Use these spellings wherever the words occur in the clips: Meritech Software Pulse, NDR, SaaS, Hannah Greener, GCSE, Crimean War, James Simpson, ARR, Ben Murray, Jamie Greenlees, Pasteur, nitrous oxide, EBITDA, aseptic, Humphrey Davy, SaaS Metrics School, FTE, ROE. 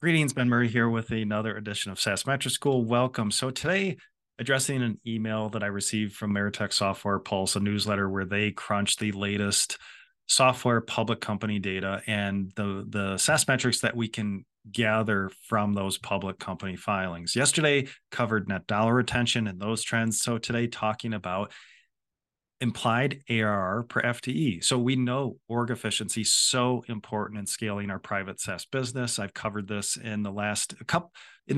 Greetings, Ben Murray here with another edition of SaaS Metrics School. Welcome. So today, addressing an email that I received from Meritech Software Pulse, a newsletter where they crunch the latest software public company data and the SaaS metrics that we can gather from those public company filings. Yesterday covered net dollar retention and those trends. So today talking about implied ARR per FTE. So we know org efficiency is so important in scaling our private SaaS business. I've covered this in the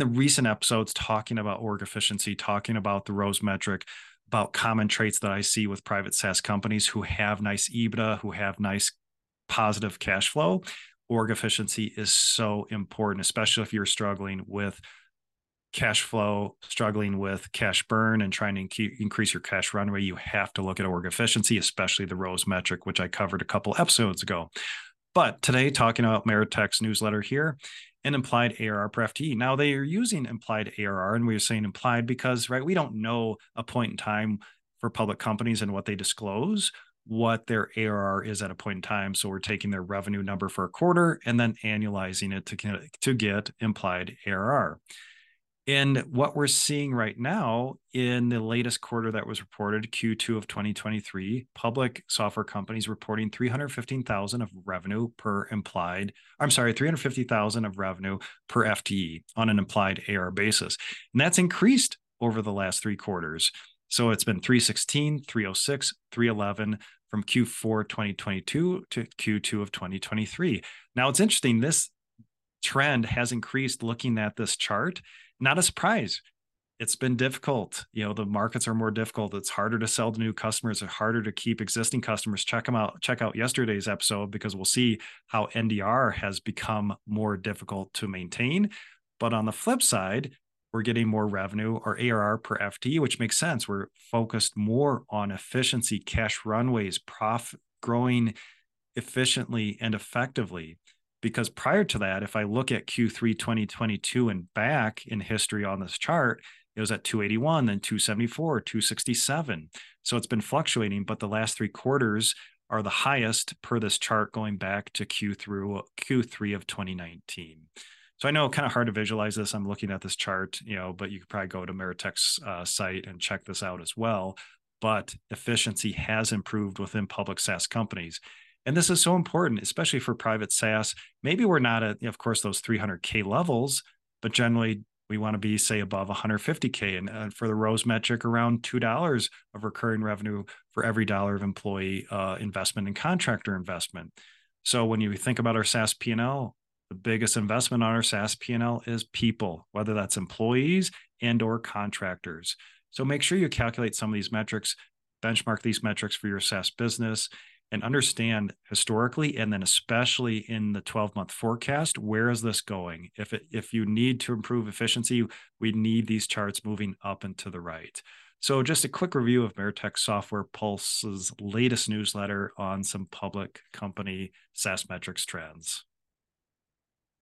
recent episodes, talking about org efficiency, talking about the ROE metric, about common traits that I see with private SaaS companies who have nice EBITDA, who have nice positive cash flow. Org efficiency is so important, especially if you're struggling with cash flow, struggling with cash burn and trying to increase your cash runway. You have to look at org efficiency, especially the ROE metric, which I covered a couple episodes ago. But today, talking about Meritech's newsletter here and implied ARR per FTE. Now, they are using implied ARR, and we were saying implied because, right, we don't know a point in time for public companies and what they disclose, what their ARR is at a point in time. So we're taking their revenue number for a quarter and then annualizing it to get implied ARR. And what we're seeing right now in the latest quarter that was reported, Q2 of 2023, public software companies reporting $315,000 of revenue per implied, $350,000 of revenue per FTE on an implied ARR basis. And that's increased over the last three quarters. So it's been 316, 306, 311 from Q4 2022 to Q2 of 2023. Now it's interesting, this trend has increased looking at this chart. Not a surprise. It's been difficult. You know, the markets are more difficult. It's harder to sell to new customers. It's harder to keep existing customers. Check them out. Check out yesterday's episode because we'll see how NDR has become more difficult to maintain. But on the flip side, we're getting more revenue or ARR per FTE, which makes sense. We're focused more on efficiency, cash runways, profit, growing efficiently and effectively. Because prior to that, if I look at Q3 2022 and back in history on this chart, it was at 281, then 274, 267. So it's been fluctuating, but the last three quarters are the highest per this chart going back to Q3 of 2019. So I know kind of hard to visualize this. I'm looking at this chart, you know, but you could probably go to Meritech's site and check this out as well. But efficiency has improved within public SaaS companies. And this is so important, especially for private SaaS. Maybe we're not at, of course, those 300K levels, but generally we want to be, say, above 150K. And for the ROE metric, around $2 of recurring revenue for every dollar of employee investment and contractor investment. So when you think about our SaaS P&L, the biggest investment on our SaaS P&L is people, whether that's employees and or contractors. So make sure you calculate some of these metrics, benchmark these metrics for your SaaS business, and understand historically, and then especially in the 12-month forecast, where is this going? If you need to improve efficiency, we need these charts moving up and to the right. So just a quick review of Meritech Software Pulse's latest newsletter on some public company SaaS metrics trends.